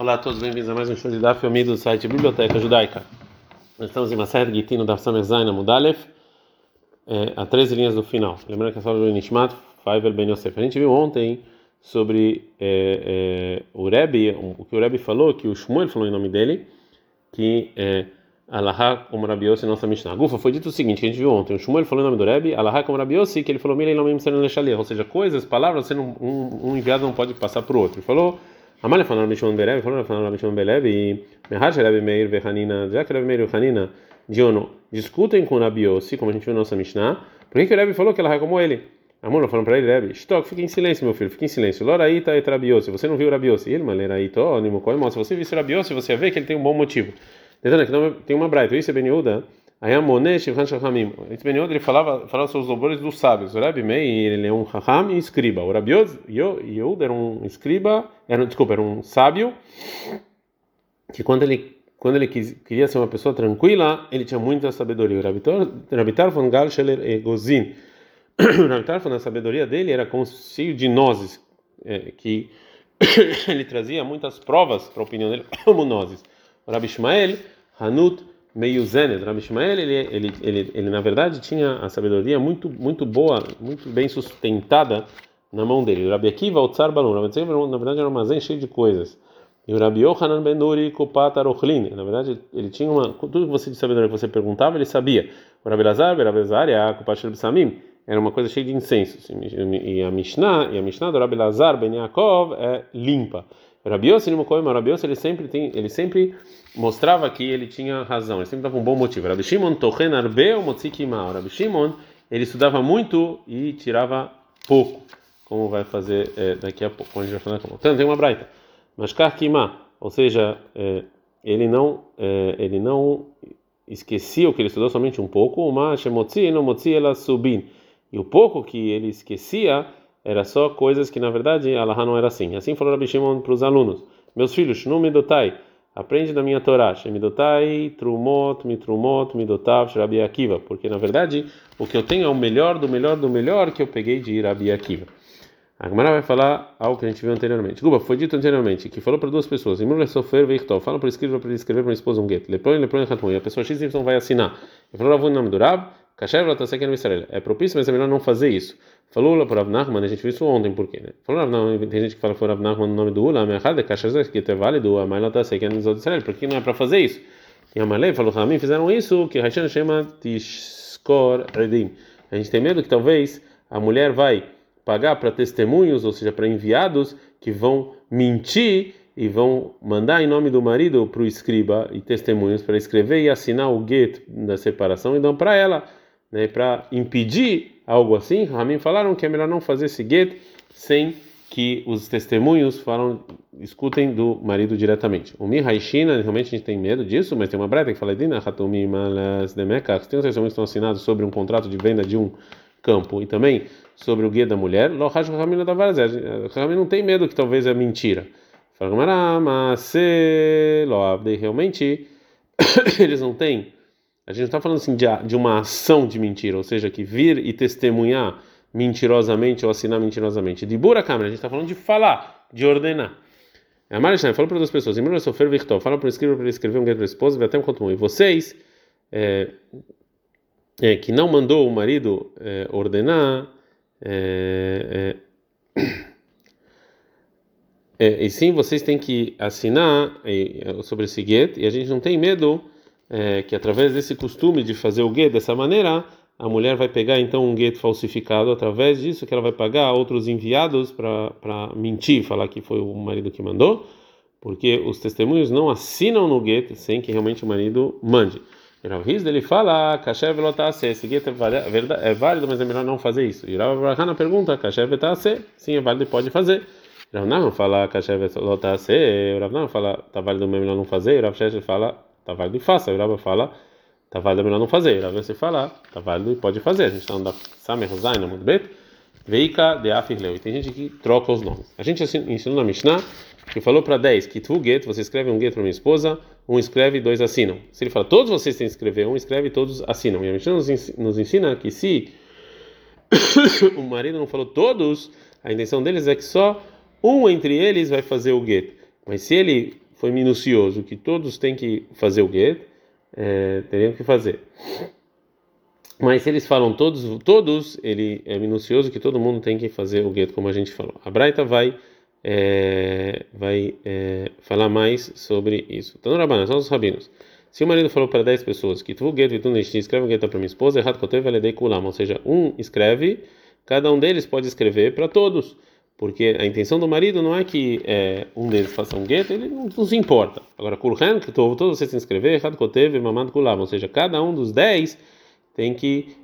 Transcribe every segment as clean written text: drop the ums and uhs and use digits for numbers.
Olá a todos, bem-vindos a mais um show de Daf Yomi do site Biblioteca Judaica. Nós estamos em Massaiat Guitin do Daf Samer Zayna Mudalef, a 13 linhas do final. Lembrando que a sala do Nishmat, Faiver, Ben Yosef. A gente viu ontem sobre o Rebbe, o que o Rebbe falou, que o Shmuel falou em nome dele, que Alaha Komarabiyosi, nossa Mishnah. Gufa, foi dito o seguinte, que a gente viu ontem, o Shmuel falou em nome do Rebbe, Alaha Komarabiyosi, que ele falou, ou seja, coisas, palavras, sendo um enviado não pode passar para o outro. Ele falou... Amalha falou Rabi Shimon Beleve, e Mehach Meir Vehanina, já que Rabi Meir Vehanina, Diono, discutem com o Rabi Yossi, como a gente viu na nossa Mishnah, por que o Rebbe falou que ela é como ele? Amor, falando para ele, Rebbe, Shtok, fique em silêncio, meu filho, fique em silêncio. Loraita e Rabi Yossi, você não viu o Rabi Yossi? Ele, Maleraito, Nimokoimó, se você visse o Rabi Yossi, você vê que ele tem um bom motivo. Tentando que tem uma braita, isso é Ben Yehud, Aya Monesh e Rahamim. Esse Ben Yehud, ele falava sobre os louvores dos sábios. O Rabi Meir, ele é um Raham e escriba. O Rabi Yehud era um escriba, era um sábio que quando ele queria ser uma pessoa tranquila, ele tinha muita sabedoria. O Rabi Tarfon Gal Sheller Egozin. O Rabi Tarfon, a sabedoria dele era cheio de nozes, que ele trazia muitas provas para a opinião dele, como nozes. O Rabi Ishmael Hanut Meyuzened. O Rabi Ishmael, ele na verdade tinha a sabedoria muito boa, muito bem sustentada na mão dele. O Rabi Akiva, o Tsar Balon. O Rabi Akiva, na verdade, era um armazém cheio de coisas. E o Rabi Yohanan Ben Uri Copa Arochlin. Na verdade, ele tinha tudo que você de sabedoria que você perguntava, ele sabia. O Rabi Lazar, o Rabi Elazaria, a Copa Samim, era uma coisa cheia de incenso. E a Mishnah do Rabi Lazar Ben Yaakov é limpa. O Rabi Yossi, ele sempre mostrava que ele tinha razão, ele sempre dava um bom motivo. Rabi Shimon tochen arbe o motzikima. O Rabi Shimon, ele estudava muito e tirava pouco. Como vai fazer daqui a pouco? Quando a gente vai falar como? Então, tem uma braita. Mashkar kima, ou seja, ele não esquecia o que ele estudou, somente um pouco. Uma shemotzi no motzi ela subin. E o pouco que ele esquecia era só coisas que na verdade Alaha não era assim. Assim falou Rabi Shimon para os alunos: meus filhos, não me dotai. Aprende da minha Torá, Shemidotai, Trumot, Mitrumot, Midotav, Rabi Akiva, porque na verdade o que eu tenho é o melhor do melhor do melhor que eu peguei de Rabi Akiva. A Guemará vai falar algo que a gente viu anteriormente. Guba, foi dito anteriormente que falou para duas pessoas: Imur lesofer veichtov, fala para o escritor para escrever para a esposa um gueto, lepron lechatum, e a pessoa XY vai assinar. Ele falou: Rav Nahman do Rav, Kasher v'latasek no Israel. É propício, mas é melhor não fazer isso. Falou lá para Rav Nahman, a gente viu isso ontem, por quê? Né? Falou Rav Nahman, tem gente que fala Rav Nahman no nome do Ula, que é válido, mas ela tá sequer nos outros Israel, porque não é para fazer isso. E a Malei falou, Ramin, fizeram isso, que Hashem chama Tishkor Redim. A gente tem medo que talvez a mulher vai pagar para testemunhos, ou seja, para enviados, que vão mentir e vão mandar em nome do marido para o escriba e testemunhos para escrever e assinar o gueto da separação e dão para ela, né, para impedir algo assim. Ramin falaram que é melhor não fazer esse gueto sem que os testemunhos escutem do marido diretamente. O Mihaishina, realmente a gente tem medo disso, mas tem uma breta que fala de Nahatumi Malas Demekach. Tem uns testemunhos que estão assinados sobre um contrato de venda de um campo e também sobre o gueto da mulher. Lohash Ramin da Varazé. Ramin não tem medo que talvez é mentira. Fala Gumará, mas realmente eles não têm. A gente não está falando assim de uma ação de mentira, ou seja, que vir e testemunhar mentirosamente ou assinar mentirosamente. De bura câmera, a gente está falando de falar, de ordenar. A Marishana falou para duas pessoas: Imur lesofer veichtov, fala para o escritor para ele escrever um gueto para a esposa, até um conto. E vocês, que não mandou o marido ordenar, e sim, vocês têm que assinar sobre esse gueto, e a gente não tem medo. Que através desse costume de fazer o gueto dessa maneira, a mulher vai pegar então um gueto falsificado, através disso que ela vai pagar outros enviados para mentir, falar que foi o marido que mandou, porque os testemunhos não assinam no gueto sem que realmente o marido mande. E Raul Risda, ele fala: Kasher velotase, esse gueto é válido, mas é melhor não fazer isso. E Rav Rahana pergunta: Kasher velotase, sim, é válido e pode fazer. Rav Nahman fala: Kasher velotase, Rav Nahman fala: tá válido, mas é melhor não fazer. E Rav Shesh fala: tá válido e faça. O Urabá fala: tá válido, é melhor não fazer. O Urabá fala: tá válido e pode fazer. A gente está andando Samer Zayna Mudalef, Veika de Afirleu. E tem gente que troca os nomes. A gente ensinou na Mishnah que falou para 10 que tu gueto, você escreve um gueto para minha esposa, um escreve e dois assinam. Se ele fala todos vocês têm que escrever, um escreve e todos assinam. E a Mishnah nos ensina que se o marido não falou todos, a intenção deles é que só um entre eles vai fazer o gueto. Mas se ele foi minucioso, que todos têm que fazer o gueto, teriam que fazer. Mas se eles falam todos, ele é minucioso, que todo mundo tem que fazer o gueto, como a gente falou. A Braita vai falar mais sobre isso. Então, Rabaná, são os rabinos. Se o marido falou para 10 pessoas que tu gueto e tu nishti, escreve o gueto para minha esposa, errado que eu tenho, valedei kulam. Ou seja, um escreve, cada um deles pode escrever para todos. Porque a intenção do marido não é que um deles faça um gueto, ele não se importa. Agora, kulhan, que todos vocês se escrever, errado que eu tenho, mamando kulam. Ou seja, cada um dos 10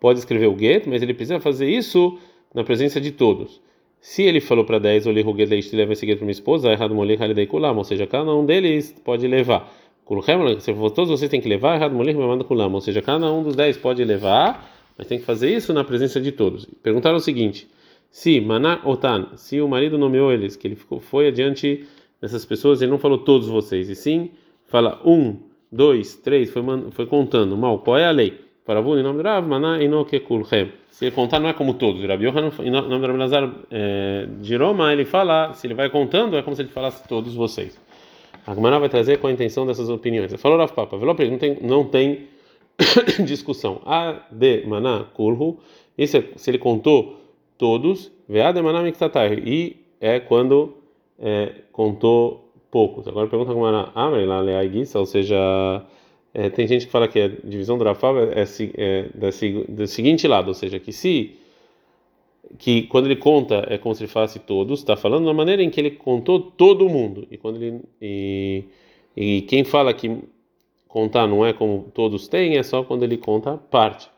pode escrever o gueto, mas ele precisa fazer isso na presença de todos. Se ele falou para 10, olhei o gueto, ele leva esse gueto para minha esposa, errado molei, valedei kulam. Ou seja, cada um deles pode levar. Todos vocês têm que levar, ou seja, cada um dos 10 pode levar, mas tem que fazer isso na presença de todos. Perguntaram o seguinte: se Maná Otan, se o marido nomeou eles, que ele foi adiante dessas pessoas, ele não falou todos vocês, e sim fala 1, 2, 3, foi contando. Mal, qual é a lei? Para o nome do Rav, Maná Inoke Kulhem. Se ele contar, não é como todos. Rabi Yohanan, em nome do Rabi Lazar de Roma, ele fala, se ele vai contando, é como se ele falasse todos vocês. A Guemará vai trazer qual a intenção dessas opiniões. Falou Rav Papa, não tem discussão. A de maná kulhu, isso é se ele contou todos, ve'a de maná miktatai, e é quando contou poucos. Agora pergunta a Guemará, amre la le'a guisa, ou seja, tem gente que fala que a divisão do Rav Papa do seguinte lado, ou seja, que quando ele conta é como se ele falasse todos, está falando da maneira em que ele contou todo mundo, e quando ele e quem fala que contar não é como todos têm, é só quando ele conta parte.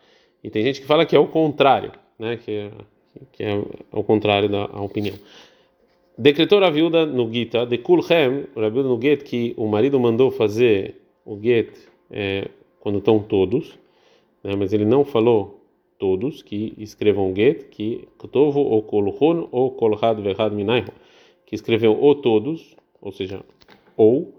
E tem gente que fala que é o contrário, né, que é ao contrário da opinião. Decretou a viúva no Gita de Kulhem, a viúva no Get, que o marido mandou fazer o Get quando estão todos, né, mas ele não falou todos que escrevam get, que tovo ou kolhon ou kolhad vehad minayho, que escreveu ou todos, ou seja, ou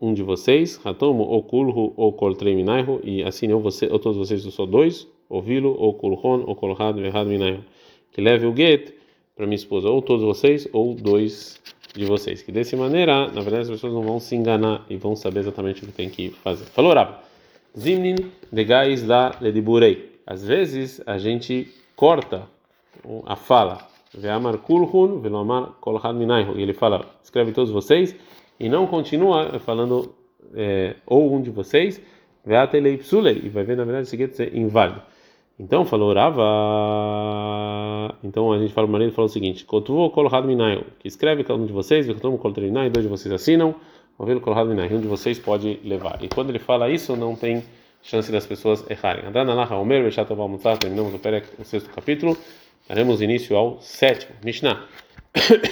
um de vocês, hatomo ou kulhu ou koltrei minayho, e assim ou todos vocês, ou só 2, ou vilo ou kolhon ou kolhad vehad minayho, que leve o get para minha esposa, ou todos vocês ou 2 de vocês, que dessa maneira, na verdade, as pessoas não vão se enganar e vão saber exatamente o que tem que fazer. Falou Rab Zimnin de gais da lediburei. Às vezes a gente corta a fala, e ele fala, escreve todos vocês, e não continua falando ou um de vocês, e vai ver na verdade o seguinte ser inválido. Então falou Rava, então a gente fala, o marido falou o seguinte, que escreve cada um de vocês, 2 de vocês assinam, um de vocês pode levar. E quando ele fala isso, não tem chance das pessoas errarem. Andar na Alaha Komarabiyosi, terminamos o 6º capítulo, daremos início ao 7º. Mishnah.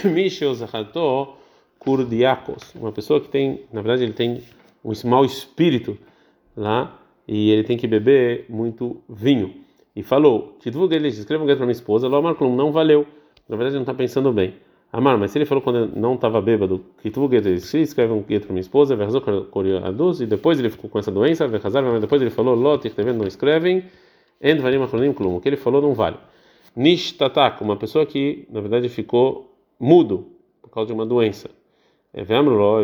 Mishozahato kurdiakos. Uma pessoa que tem, na verdade, ele tem um mau espírito lá e ele tem que beber muito vinho. E falou: Tidvug, ele escreveu um gueto para minha esposa, Lomar Klum, não valeu. Na verdade, ele não está pensando bem. Amar, mas se ele falou quando não estava bêbado, que tu escreve um gueto para minha esposa, e depois ele ficou com essa doença, depois ele falou, não escrevem, o que ele falou não vale. Nishtatak, uma pessoa que na verdade ficou mudo por causa de uma doença. E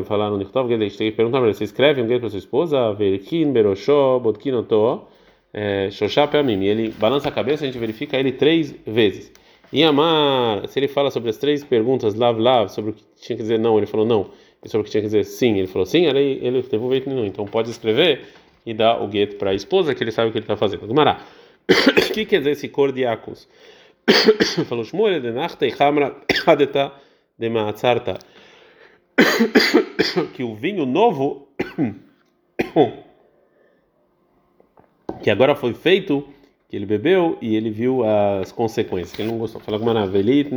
falaram, perguntaram para ele, você escreve um gueto para sua esposa? Verkin, Berosho, Botkinoto, Shoshapamim. E ele balança a cabeça, a gente verifica ele 3 vezes. E Amar, se ele fala sobre as 3 perguntas, Lav, sobre o que tinha que dizer não, ele falou não, e sobre o que tinha que dizer sim, ele falou sim, aí ele teve um veito nenhum, então pode escrever e dar o gueto para a esposa, que ele sabe o que ele está fazendo. Guemará, o que quer dizer esse cordiacos? Falou Shmuel, que o vinho novo, que agora foi feito, que ele bebeu e ele viu as consequências, que ele não gostou. Fala com Manavelit,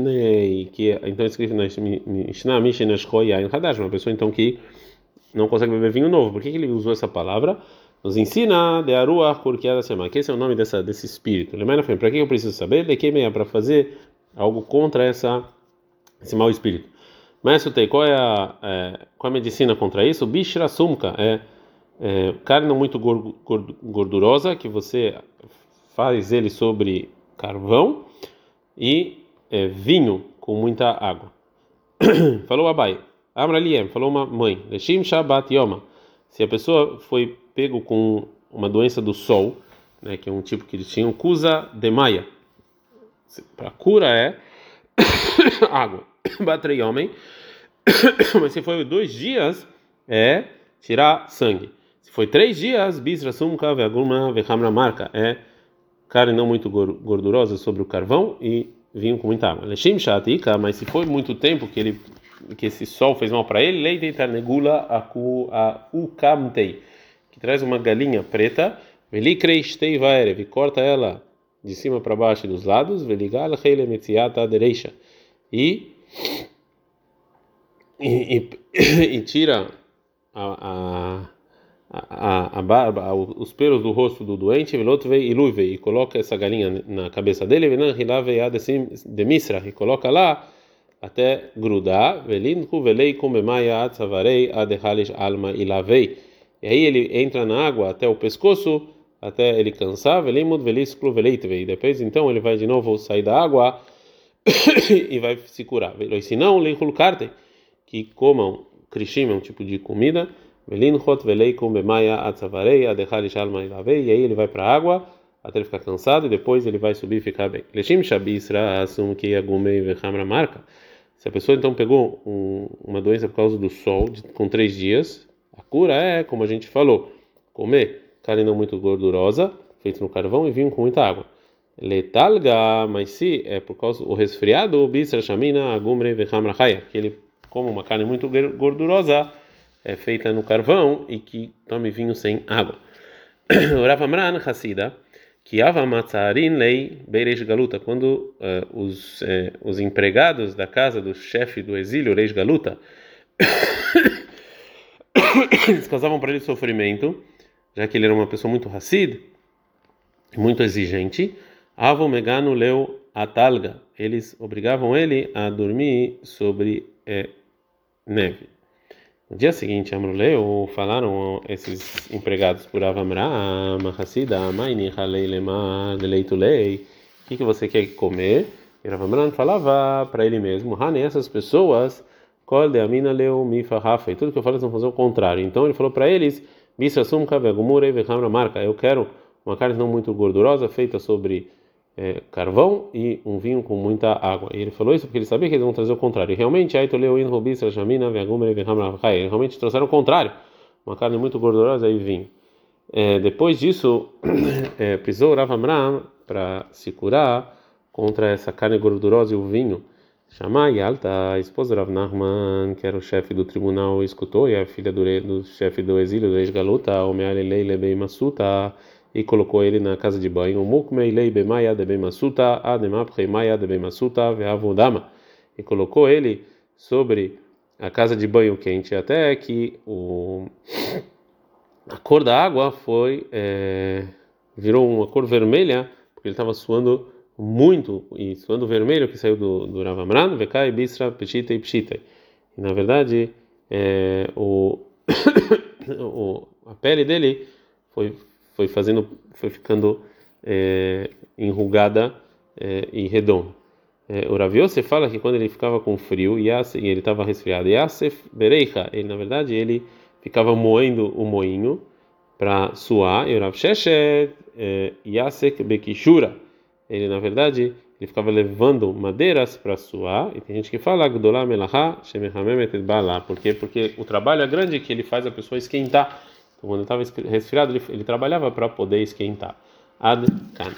que então escreve na Mishnah, uma pessoa então que não consegue beber vinho novo. Por que ele usou essa palavra? Nos ensina de Arua Kurkiada Sema, que esse é o nome desse espírito. Para que eu preciso saber? De que meia para fazer algo contra esse mau espírito. Mas eu tenho qual é a medicina contra isso? Bishra Sumka, é carne muito gordurosa que você faz ele sobre carvão e vinho com muita água. Falou Abai. Amra Liem, falou uma mãe, Leshim Shabbat Yoma. Se a pessoa foi pego com uma doença do sol, né, que é um tipo que eles tinham, Kusa de Maia, para cura é água. Batrei homem, mas se foi 2 dias, é tirar sangue. Se foi 3 dias, Bisra Sumka Vegumna Vehamra Marca, é carne não muito gordurosa sobre o carvão e vinho com muita água. Leshim Shatika, mas se foi muito tempo que ele, que esse sol fez mal para ele, leite tarnegula a ukamtei, que traz uma galinha preta, velikreistei vaerev, corta ela de cima para baixo e dos lados, veligal heile metziata derecha, e tira a barba, os pelos do rosto do doente, velotvei iluvei, e coloca essa galinha na cabeça dele, venan hilavei adesim demisra, e coloca lá até grudar, e aí ele entra na água até o pescoço, até ele cansar, e depois então ele vai de novo sair da água e vai se curar. Se não, que comam krishim, é um tipo de comida, e aí ele vai para a água até ele ficar cansado e depois ele vai subir e ficar bem. Leshim Shabisra assume que Yagumei Vehamra Marca. Se a pessoa então pegou uma doença por causa do sol com 3 dias, a cura é, como a gente falou, comer carne não muito gordurosa, feito no carvão e vinho com muita água. Letalga, mas se é por causa do resfriado, Bisra Shamina Agumrei Vehamra Haya, que ele come uma carne muito gordurosa, é feita no carvão e que tome vinho sem água. Rav Amram Hasida, que Ava Matzarin Lei Reish Galuta, quando os empregados da casa do chefe do exílio, Reish Galuta, eles causavam para ele sofrimento, já que ele era uma pessoa muito racid, muito exigente. Avo Megano Leu Atalga, eles obrigavam ele a dormir sobre neve. No dia seguinte, Amruleu, falaram esses empregados por Rav Amram Hasida, Maini Halei Lema Deleitulei, o que você quer comer? E Rav Amram falava para ele mesmo, Hane, essas pessoas, Kol de Amina Leu Mifa Rafa, e tudo que eu falo eles vão fazer o contrário. Então ele falou para eles, Bisra Sumka Vegumurei Vehamra Marca, eu quero uma carne não muito gordurosa, feita sobre carvão e um vinho com muita água. E ele falou isso porque ele sabia que eles vão trazer o contrário. E realmente, aí toleu in robisra jamina veagumre vehamra kai. Realmente trouxeram o contrário, uma carne muito gordurosa e vinho. Depois disso, precisou Rav Amram para se curar contra essa carne gordurosa e o vinho. Chamai alta, a esposa Rav Nahman, que era o chefe do tribunal, escutou, e a filha do chefe do exílio, do Reish Galuta, omeale leile bem masuta, e colocou ele na casa de banho, e colocou ele sobre a casa de banho quente até que a cor da água foi virou uma cor vermelha, porque ele estava suando muito, e suando vermelho que saiu do Rav Amram, vekai bisra peshitei peshitei. Na verdade, a pele dele foi ficando enrugada e redonda. O Rabi Yossi fala que quando ele ficava com frio e ele estava resfriado, Yasef Bereicha, ele na verdade ele ficava moendo o moinho para suar. E o Rav Sheshet Yasek Bekishura, ele na verdade ele ficava levando madeiras para suar. E tem gente que fala Gdolá Melahá Shemehamem et Bala, porque o trabalho é grande que ele faz a pessoa esquentar. Então, quando ele estava resfriado, ele trabalhava para poder esquentar. Ad Kan.